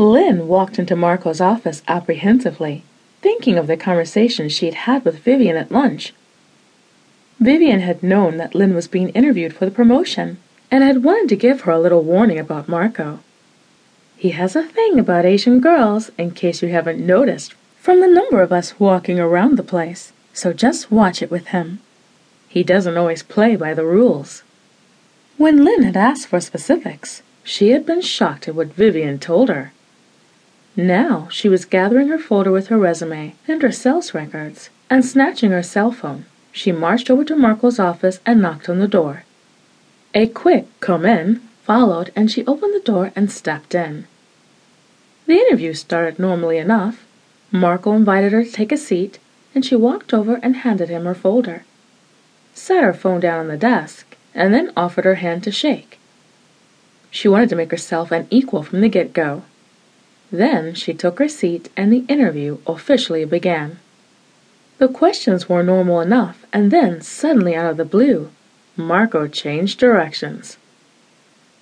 Lynn walked into Marco's office apprehensively, thinking of the conversation she'd had with Vivian at lunch. Vivian had known that Lynn was being interviewed for the promotion, and had wanted to give her a little warning about Marco. He has a thing about Asian girls, in case you haven't noticed, from the number of us walking around the place, so just watch it with him. He doesn't always play by the rules. When Lynn had asked for specifics, she had been shocked at what Vivian told her. Now she was gathering her folder with her resume and her sales records, and snatching her cell phone, she marched over to Marco's office and knocked on the door. A quick "come in" followed, and she opened the door and stepped in. The interview started normally enough. Marco invited her to take a seat, and she walked over and handed him her folder, set her phone down on the desk, and then offered her hand to shake. She wanted to make herself an equal from the get-go. Then she took her seat, and the interview officially began. The questions were normal enough, and then, suddenly out of the blue, Marco changed directions.